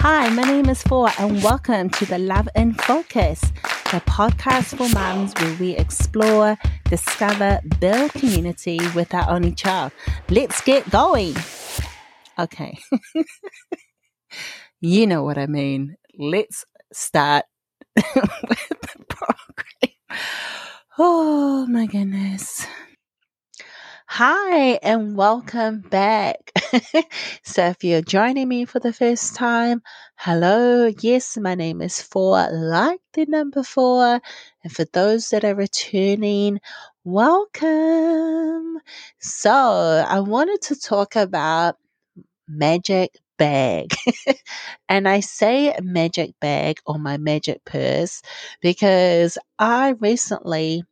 Hi, my name is Four, and welcome to the Love in Focus, the podcast for mums where we explore, discover, build community with our only child. Let's get going. Okay. You know what I mean. Let's start with the program. Oh my goodness. Hi and welcome back. So if you're joining me for the first time, hello. Yes, my name is Four, like the number four. And for those that are returning, welcome. So I wanted to talk about magic bag. And I say magic bag or my magic purse because I recently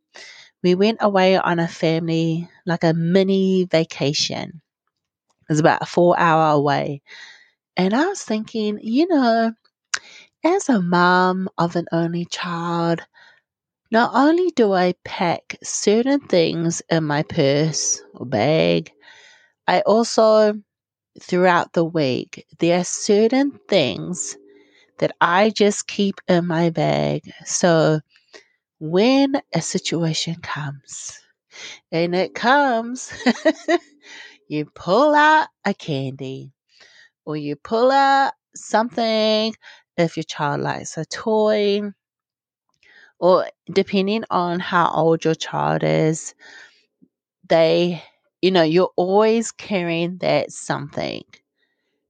we went away on a family, like a mini vacation. It was about a 4-hour away. And I was thinking, you know, as a mum of an only child, not only do I pack certain things in my purse or bag, I also, throughout the week, there are certain things that I just keep in my bag. So when a situation comes, and it comes, you pull out a candy or you pull out something if your child likes a toy, or depending on how old your child is, they, you know, you're always carrying that something.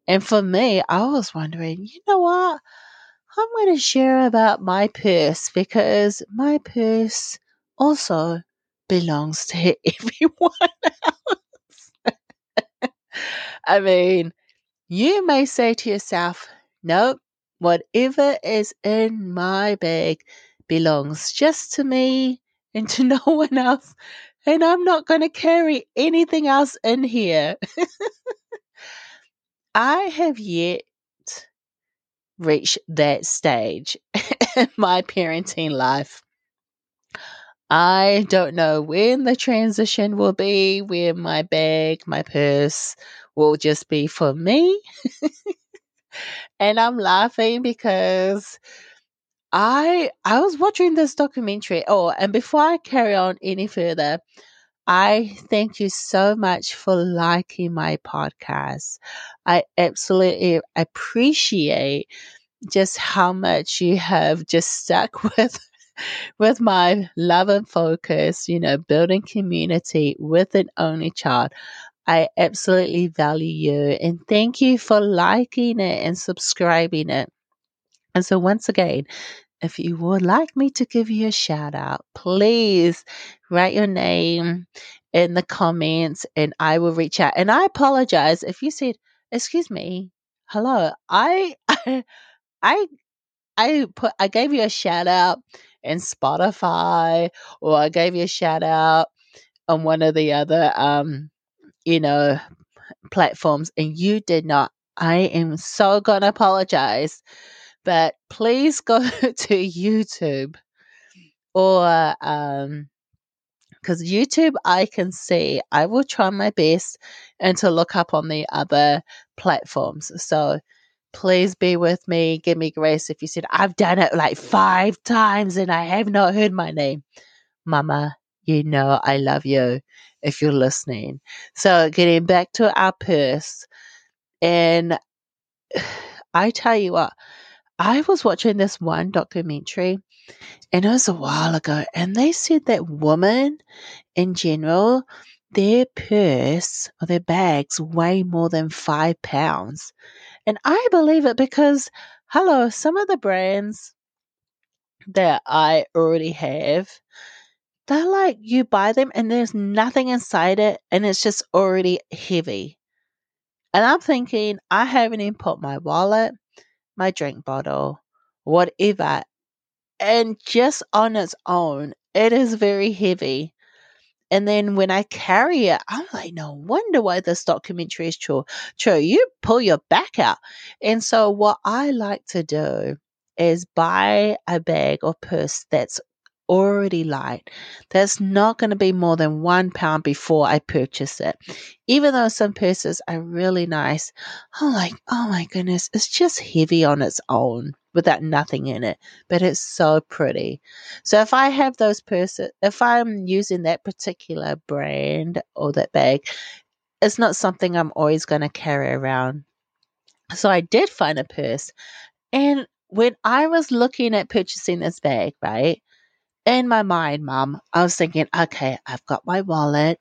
And for me, I was wondering, you know what? I'm going to share about my purse because my purse also belongs to everyone else. I mean, you may say to yourself, nope, whatever is in my bag belongs just to me and to no one else, and I'm not going to carry anything else in here. I have yet reach that stage in my parenting life. I don't know when the transition will be, where my bag, my purse will just be for me. And I'm laughing because I was watching this documentary. Oh, and before I carry on any further, I thank you so much for liking my podcast. I absolutely appreciate just how much you have just stuck with my love and focus, you know, building community with an only child. I absolutely value you and thank you for liking it and subscribing it. And so once again, if you would like me to give you a shout out, please write your name in the comments and I will reach out. And I apologize if you said, excuse me, hello, I gave you a shout out in Spotify, or I gave you a shout out on one of the other, you know, platforms, and you did not. I am so going to apologize. But please go to YouTube, or because YouTube I can see. I will try my best and to look up on the other platforms. So please be with me. Give me grace if you said, I've done it like 5 times and I have not heard my name. Mama, you know I love you if you're listening. So getting back to our purse. And I tell you what. I was watching this one documentary, and it was a while ago, and they said that women in general, their purse or their bags weigh more than 5 pounds. And I believe it because, hello, some of the brands that I already have, they're like you buy them and there's nothing inside it and it's just already heavy. And I'm thinking, I haven't even put my wallet, my drink bottle, whatever. And just on its own, it is very heavy. And then when I carry it, I'm like, no wonder why this documentary is true. You pull your back out. And so what I like to do is buy a bag or purse that's already light. That's not going to be more than £1 before I purchase it. Even though some purses are really nice, I'm like, oh my goodness, it's just heavy on its own without nothing in it, but it's so pretty. So if I have those purses, if I'm using that particular brand or that bag, it's not something I'm always going to carry around. So I did find a purse, and when I was looking at purchasing this bag, right, in my mind, Mum, I was thinking, okay, I've got my wallet,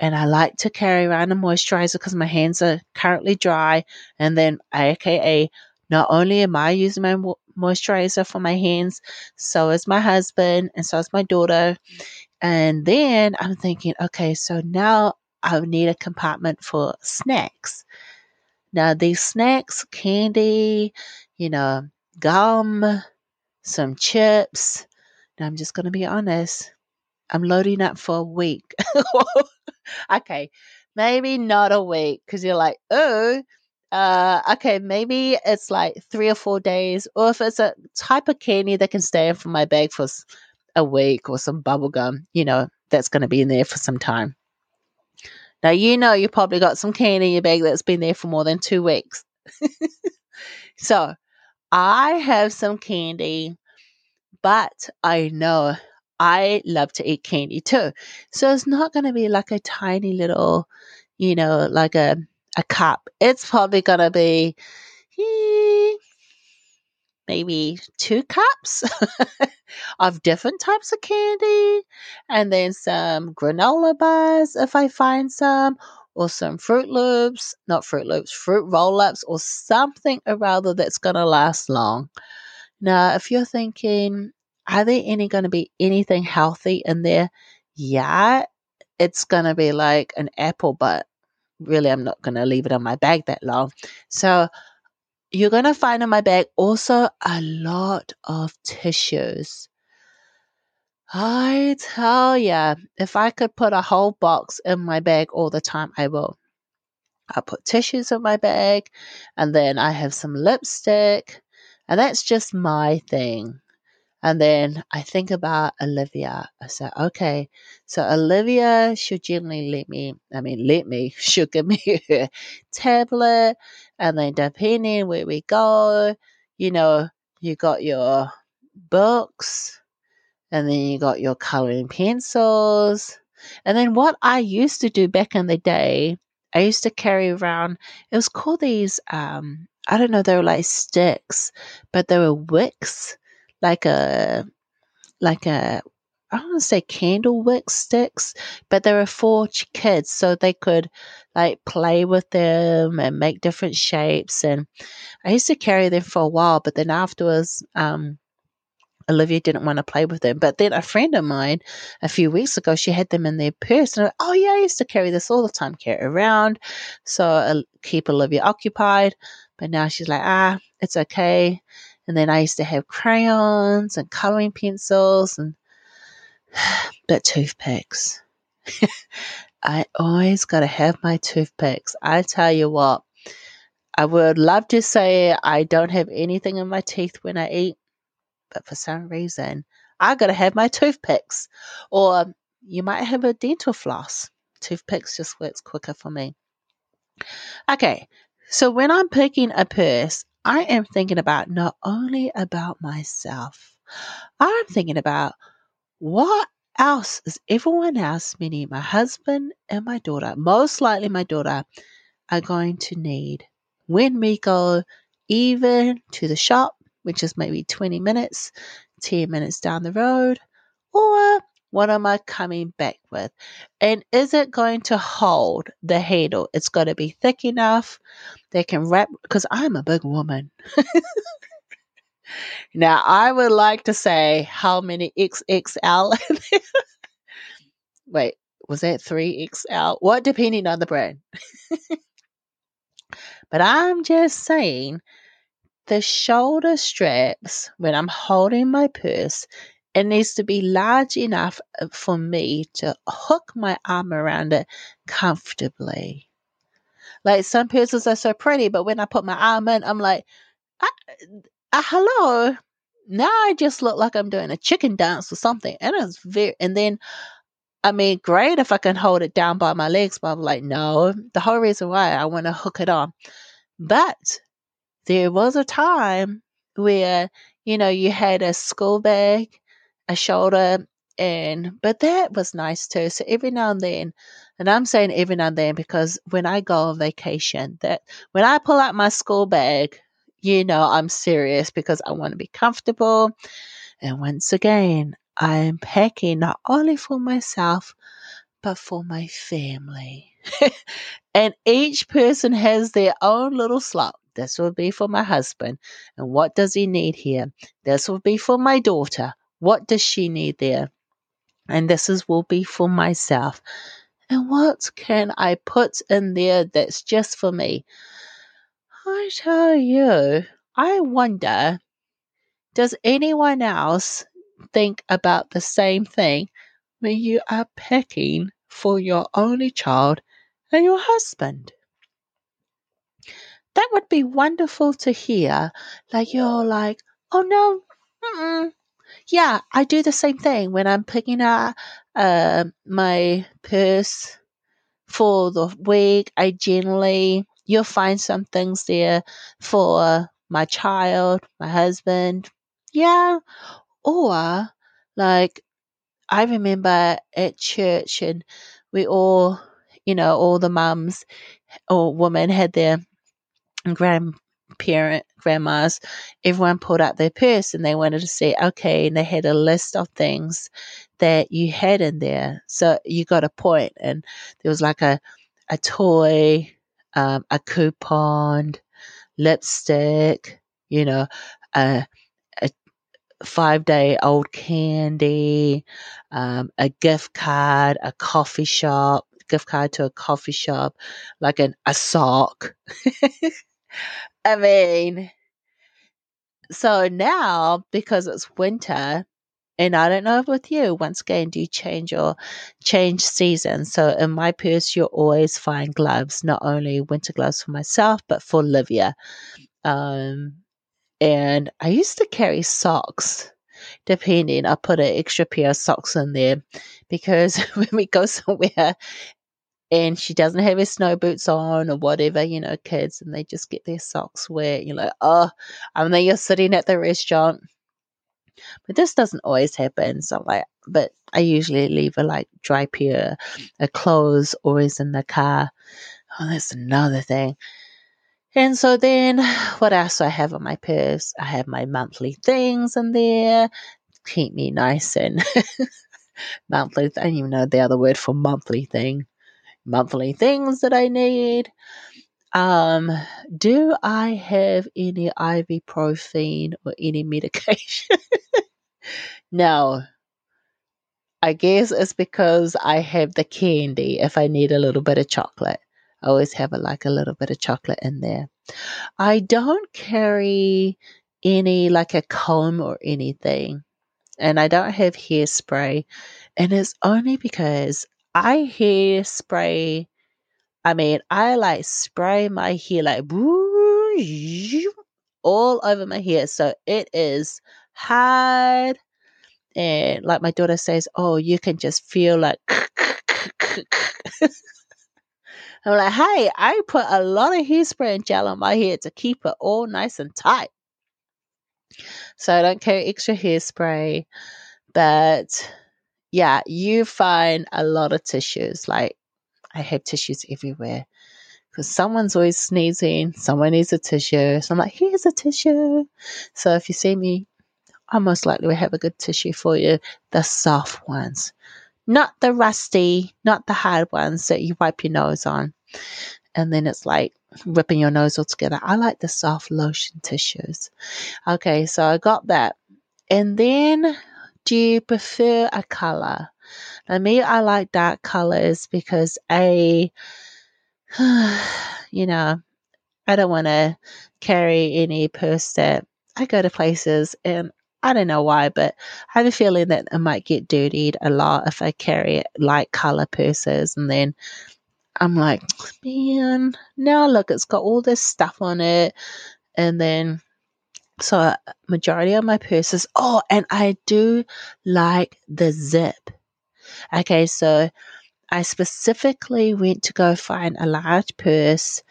and I like to carry around a moisturizer because my hands are currently dry, and then aka not only am I using my moisturizer for my hands, so is my husband, and so is my daughter. And then I'm thinking, okay, so now I need a compartment for snacks. Now these snacks, candy, gum, some chips. Now I'm just going to be honest, I'm loading up for a week. Okay, maybe not a week, because you're like, oh, okay, maybe it's like 3 or 4 days. Or if it's a type of candy that can stay in from my bag for a week, or some bubble gum, that's going to be in there for some time. Now, you probably got some candy in your bag that's been there for more than 2 weeks. So I have some candy, but I know I love to eat candy too. So it's not going to be like a tiny little, like a cup. It's probably going to be maybe 2 cups of different types of candy, and then some granola bars if I find some, or some fruit roll-ups, or something or rather that's going to last long. Now, if you're thinking, are there going to be anything healthy in there? Yeah, it's going to be like an apple, but really I'm not going to leave it in my bag that long. So you're going to find in my bag also a lot of tissues. I tell ya, if I could put a whole box in my bag all the time, I will. I'll put tissues in my bag, and then I have some lipstick, and that's just my thing. And then I think about Olivia. I said, okay, so Olivia should generally she'll give me her tablet. And then depending where we go, you got your books, and then you got your coloring pencils. And then what I used to do back in the day, I used to carry around, it was called these, I don't know, they were like sticks, but they were wicks. Like a, I don't want to say candle wick sticks, but they were for kids, so they could like play with them and make different shapes. And I used to carry them for a while, but then afterwards, Olivia didn't want to play with them. But then a friend of mine a few weeks ago, she had them in their purse, and I went, oh yeah, I used to carry this all the time, carry around, so I'll keep Olivia occupied. But now she's like, it's okay. And then I used to have crayons and coloring pencils and but toothpicks. I always got to have my toothpicks. I tell you what, I would love to say I don't have anything in my teeth when I eat, but for some reason, I got to have my toothpicks. Or you might have a dental floss. Toothpicks just works quicker for me. Okay, so when I'm picking a purse, I am thinking about not only about myself, I'm thinking about what else is everyone else, meaning my husband and my daughter, most likely my daughter, are going to need when we go even to the shop, which is maybe 20 minutes, 10 minutes down the road, or what am I coming back with? And is it going to hold the handle? It's got to be thick enough they can wrap, because I'm a big woman. Now, I would like to say how many XXL. Wait, was that 3XL? What, depending on the brand. But I'm just saying the shoulder straps, when I'm holding my purse, it needs to be large enough for me to hook my arm around it comfortably. Like some purses are so pretty, but when I put my arm in, I'm like, hello, now I just look like I'm doing a chicken dance or something. And it's very, and then, I mean, great if I can hold it down by my legs, but I'm like, no, the whole reason why I want to hook it on. But there was a time where, you know, you had a school bag, a shoulder, and, but that was nice too. So every now and then, and I'm saying every now and then because when I go on vacation, that when I pull out my school bag, you know, I'm serious because I want to be comfortable. And once again, I am packing not only for myself, but for my family. And each person has their own little slot. This will be for my husband. And what does he need here? This will be for my daughter. What does she need there? And this is will be for myself. And what can I put in there that's just for me? I tell you, I wonder, does anyone else think about the same thing when you are packing for your only child and your husband? That would be wonderful to hear. Like you're like, oh no, yeah, I do the same thing when I'm picking out my purse for the week. I generally, you'll find some things there for my child, my husband, yeah. Or like I remember at church and we all, you know, all the mums or women had their grandmas, everyone pulled out their purse and they wanted to see, okay, and they had a list of things that you had in there. So you got a point and there was like a toy, a coupon, lipstick, you know, a 5-day-old candy, a gift card, a coffee shop, gift card to a coffee shop, like a sock. I mean, so now because it's winter, and I don't know if with you, once again, do you change seasons? So in my purse, you'll always find gloves, not only winter gloves for myself, but for Olivia. And I used to carry socks, depending. I put an extra pair of socks in there because when we go somewhere and she doesn't have her snow boots on or whatever, you know, kids, and they just get their socks wet. You're like, oh, and then you're sitting at the restaurant. But this doesn't always happen. So I'm like, but I usually leave a like dry pair of clothes always in the car. Oh, that's another thing. And so then what else do I have on my purse? I have my monthly things in there. Keep me nice and monthly. I don't even know the other word for monthly thing. Monthly things that I need. Do I have any ibuprofen or any medication? No. I guess it's because I have the candy if I need a little bit of chocolate. I always have a little bit of chocolate in there. I don't carry any like a comb or anything. And I don't have hairspray. And it's only because I like spray my hair like all over my hair. So it is hard. And like my daughter says, oh, you can just feel like I'm like, hey, I put a lot of hairspray and gel on my hair to keep it all nice and tight. So I don't carry extra hairspray. But, yeah, you find a lot of tissues. Like, I have tissues everywhere because someone's always sneezing. Someone needs a tissue. So I'm like, here's a tissue. So if you see me, I most likely will have a good tissue for you. The soft ones. Not the rusty, not the hard ones that you wipe your nose on. And then it's like ripping your nose all together. I like the soft lotion tissues. Okay, so I got that. And then do you prefer a color? Now me, I like dark colors because you know, I don't want to carry any purse that I go to places and I don't know why, but I have a feeling that I might get dirtied a lot if I carry light color purses. And then I'm like, man, now look, it's got all this stuff on it. And then So majority of my purses. Oh, and I do like the zip. Okay, so I specifically went to go find a large purse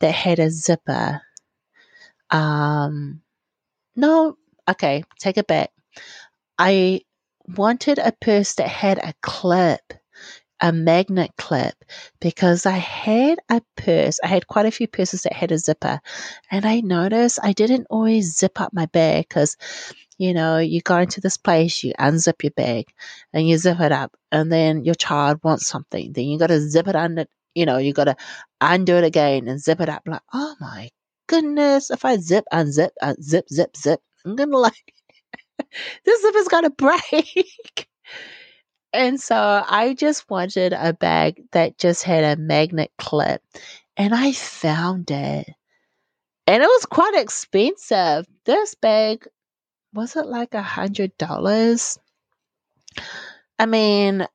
that had a zipper. No, okay, take it back. I wanted a purse that had a clip, a magnet clip, because I had a purse. I had quite a few purses that had a zipper, and I noticed I didn't always zip up my bag because, you know, you go into this place, you unzip your bag and you zip it up, and then your child wants something. Then you got to zip it under, you know, you got to undo it again and zip it up. I'm like, oh my goodness, if I zip, unzip, zip, I'm going to like, this zipper's going to break. And so I just wanted a bag that just had a magnet clip, and I found it. And it was quite expensive. This bag, was it like $100? I mean,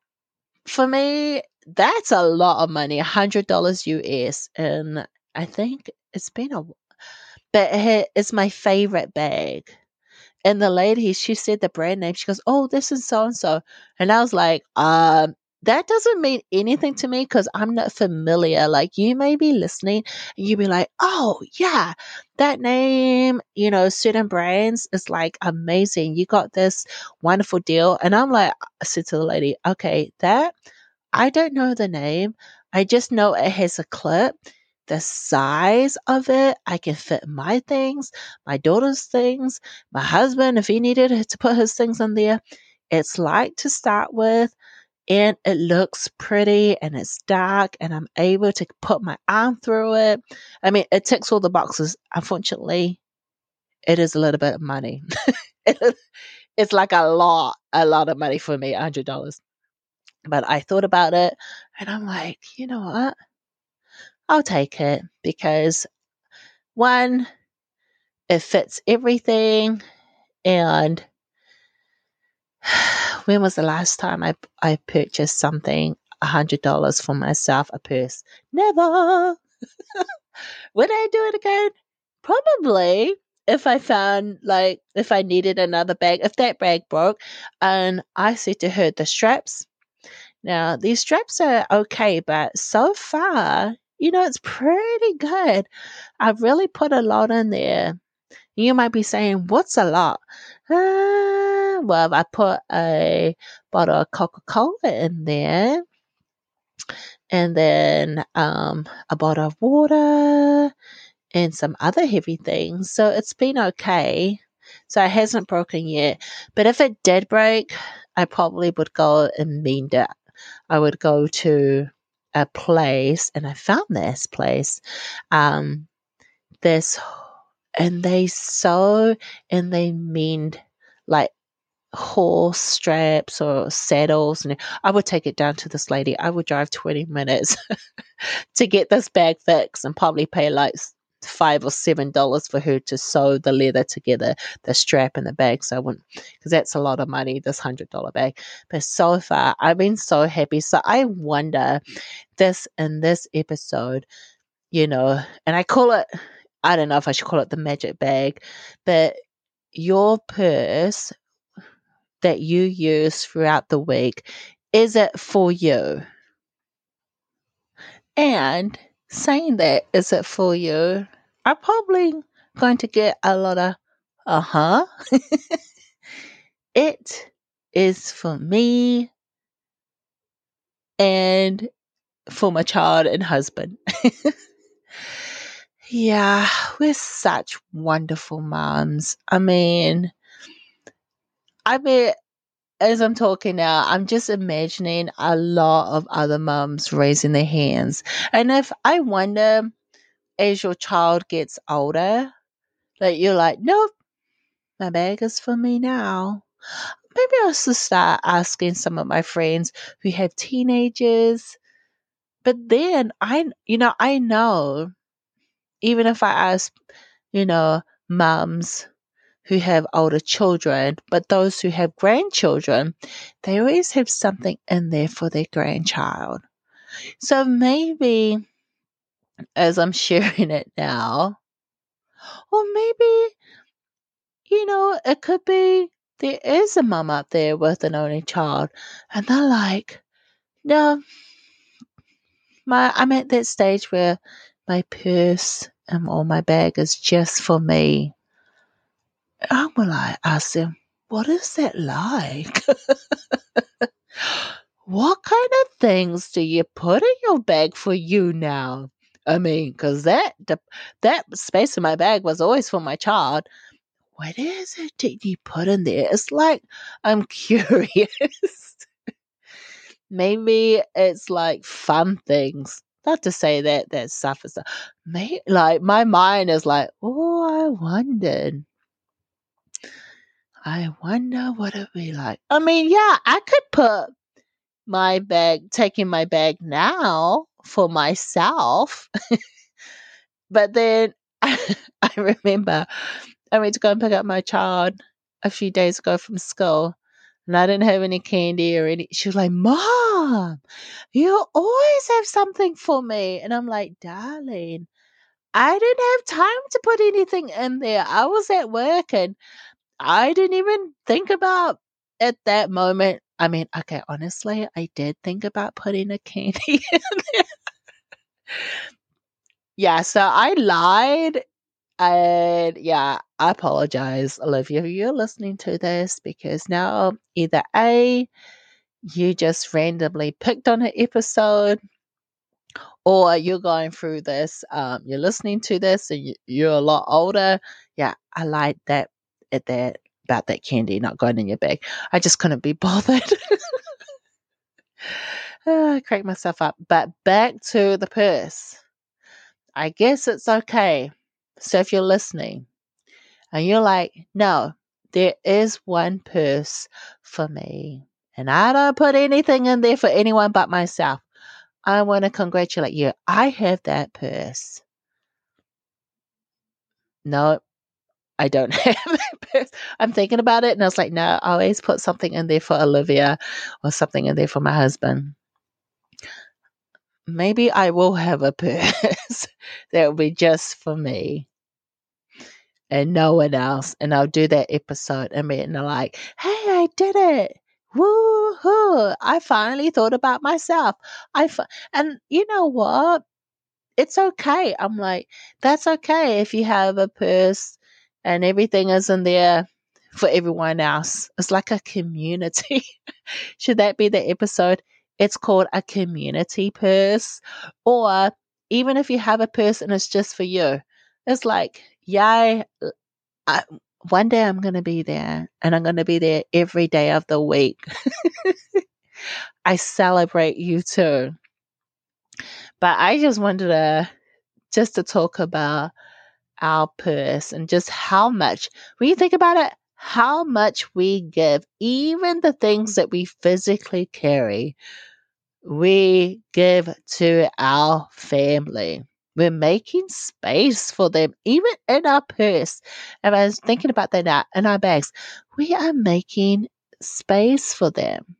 for me, that's a lot of money, $100 US. And I think it's been a while. But it's my favorite bag. And the lady, she said the brand name. She goes, oh, this is so-and-so. And I was like, that doesn't mean anything to me because I'm not familiar. Like, you may be listening and you'll be like, oh, yeah, that name, you know, certain brands is like amazing. You got this wonderful deal. And I'm like, I said to the lady, okay, that, I don't know the name. I just know it has a clip. The size of it, I can fit my things, my daughter's things, my husband, if he needed to put his things in there. It's light to start with, and it looks pretty, and it's dark, and I'm able to put my arm through it. I mean, it ticks all the boxes. Unfortunately, it is a little bit of money. It's like a lot of money for me, $100. But I thought about it, and I'm like, you know what? I'll take it because, one, it fits everything. And when was the last time I purchased something, $100 for myself, a purse? Never. Would I do it again? Probably if I found, like, if I needed another bag, if that bag broke. And I said to her, the straps. Now, these straps are okay, but so far, you know, it's pretty good. I've really put a lot in there. You might be saying, what's a lot? Well, I put a bottle of Coca-Cola in there, and then a bottle of water and some other heavy things. So it's been okay. So it hasn't broken yet. But if it did break, I probably would go and mend it. I would go to a place, and I found this place, and they sew and they mend like horse straps or saddles. And I would take it down to this lady. I would drive 20 minutes to get this bag fixed and probably pay like $5 or $7 for her to sew the leather together, the strap and the bag. So I wouldn't, because that's a lot of money, this $100 bag. But so far, I've been so happy. So I wonder, this in this episode, you know, and I call it, I don't know if I should call it the magic bag, but your purse that you use throughout the week, is it for you? And saying that, is it for you? I'm probably going to get a lot of, It is for me and for my child and husband. Yeah, we're such wonderful moms. I mean, as I'm talking now, I'm just imagining a lot of other mums raising their hands. And if I wonder, as your child gets older, that you're like, nope, my bag is for me now. Maybe I should start asking some of my friends who have teenagers. But then I know, even if I ask, you know, mums who have older children, but those who have grandchildren, they always have something in there for their grandchild. So maybe, as I'm sharing it now, or maybe It could be there is a mum out there with an only child, and they're like, no, I'm at that stage where my purse or my bag is just for me. And when I ask them, what is that like? What kind of things do you put in your bag for you now? I mean, because that space in my bag was always for my child. What is it that you put in there? It's like, I'm curious. Maybe it's like fun things. Not to say that stuff is me. Like, my mind is like, oh, I wonder what it'd be like. I mean, yeah, I could put taking my bag now for myself. But then I remember I went to go and pick up my child a few days ago from school, and I didn't have any candy or any. She was like, Mom, you always have something for me. And I'm like, darling, I didn't have time to put anything in there. I was at work and I didn't even think about at that moment. I mean, okay, honestly, I did think about putting a candy in there. Yeah, so I lied. And yeah, I apologize, Olivia, if you're listening to this, because now either A, you just randomly picked on an episode, or you're going through this, you're listening to this and you're a lot older. Yeah, I lied about that candy not going in your bag. I just couldn't be bothered. I cracked myself up. But back to the purse. I guess it's okay. So if you're listening and you're like, no, there is one purse for me and I don't put anything in there for anyone but myself, I want to congratulate you. I have that purse. No, I don't have that purse. I'm thinking about it and I was like, no, I always put something in there for Olivia or something in there for my husband. Maybe I will have a purse that will be just for me and no one else. And I'll do that episode and they're like, hey, I did it. Woohoo. I finally thought about myself. And you know what? It's okay. I'm like, that's okay if you have a purse and everything is in there for everyone else. It's like a community. Should that be the episode? It's called a community purse. Or even if you have a purse and it's just for you, it's like, yay, one day I'm going to be there and I'm going to be there every day of the week. I celebrate you too. But I just wanted to talk about our purse and just how much, when you think about it, how much we give, even the things that we physically carry, we give to our family. We're making space for them, even in our purse. And I was thinking about that now, in our bags. We are making space for them.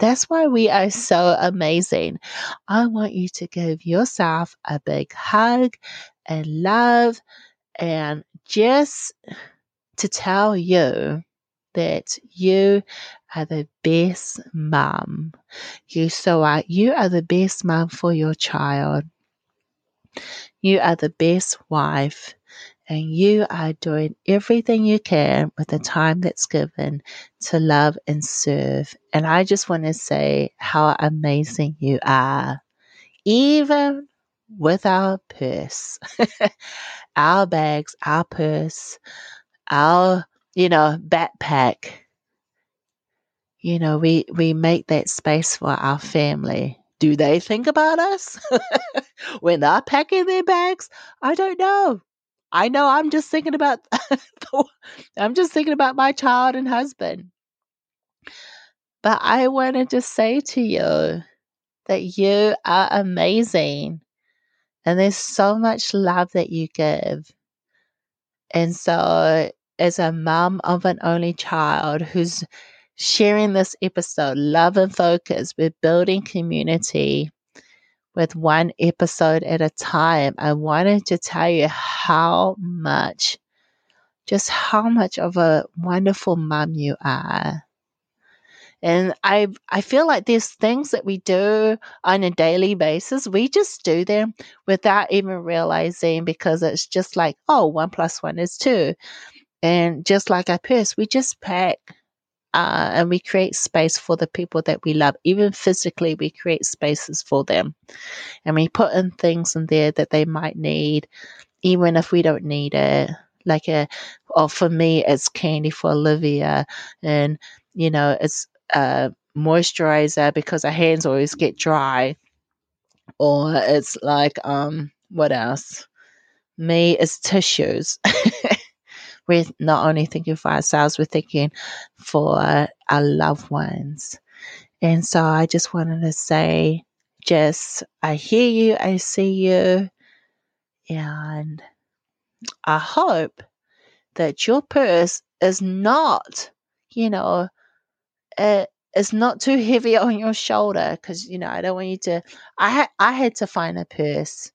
That's why we are so amazing. I want you to give yourself a big hug and love and just to tell you that you are the best mum. You are the best mum for your child. You are the best wife. And you are doing everything you can with the time that's given to love and serve. And I just want to say how amazing you are. Even with our purse, our bags, our purse, our, backpack, we make that space for our family. Do they think about us when they're packing their bags? I don't know. I know I'm just thinking about, my child and husband. But I want to just say to you that you are amazing. And there's so much love that you give. And so, as a mum of an only child who's sharing this episode, Love and Focus, we're building community with one episode at a time. I wanted to tell you how much just how much of a wonderful mom you are. And I feel like there's things that we do on a daily basis. We just do them without even realizing, because it's just like, oh, 1 + 1 is 2. And just like our purse, we just pack and we create space for the people that we love. Even physically, we create spaces for them. And we put in things in there that they might need, even if we don't need it. Or for me, it's candy for Olivia, and, you know, it's moisturizer because her hands always get dry. Or it's like, what else? Me, it's tissues. We're not only thinking for ourselves, we're thinking for our loved ones. And so I just wanted to say, Jess, I hear you, I see you, and I hope that your purse is not, it's not too heavy on your shoulder, because, I don't want you to, I had to find a purse,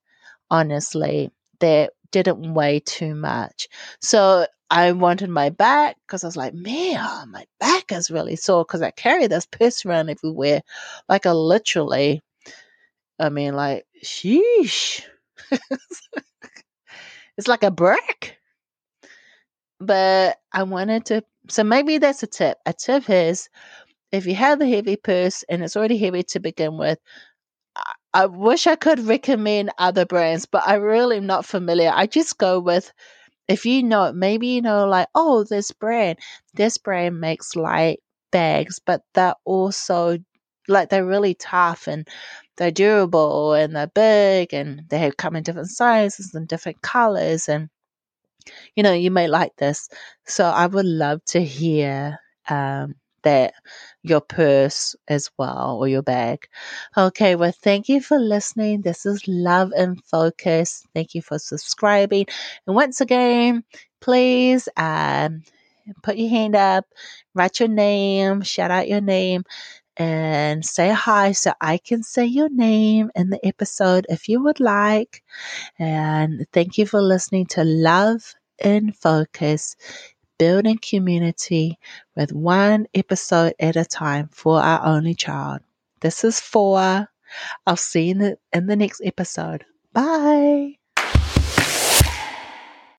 honestly, that didn't weigh too much. So I wanted my back, because I was like, man, my back is really sore because I carry this purse around everywhere. Sheesh. It's like a brick. But I wanted to, so maybe that's a tip. A tip is, if you have a heavy purse and it's already heavy to begin with, I wish I could recommend other brands, but I really am not familiar. I just go with, if you know, maybe this brand makes light bags, but they're also they're really tough, and they're durable, and they're big, and they have come in different sizes and different colors, and you may like this. So I would love to hear that your purse as well, or your bag. Okay, well, thank you for listening. This is Love in Focus. Thank you for subscribing. And once again, please put your hand up, write your name, shout out your name, and say hi so I can say your name in the episode if you would like. And thank you for listening to Love in Focus, building community with one episode at a time for our only child. This is 4. I'll see you in the next episode. Bye.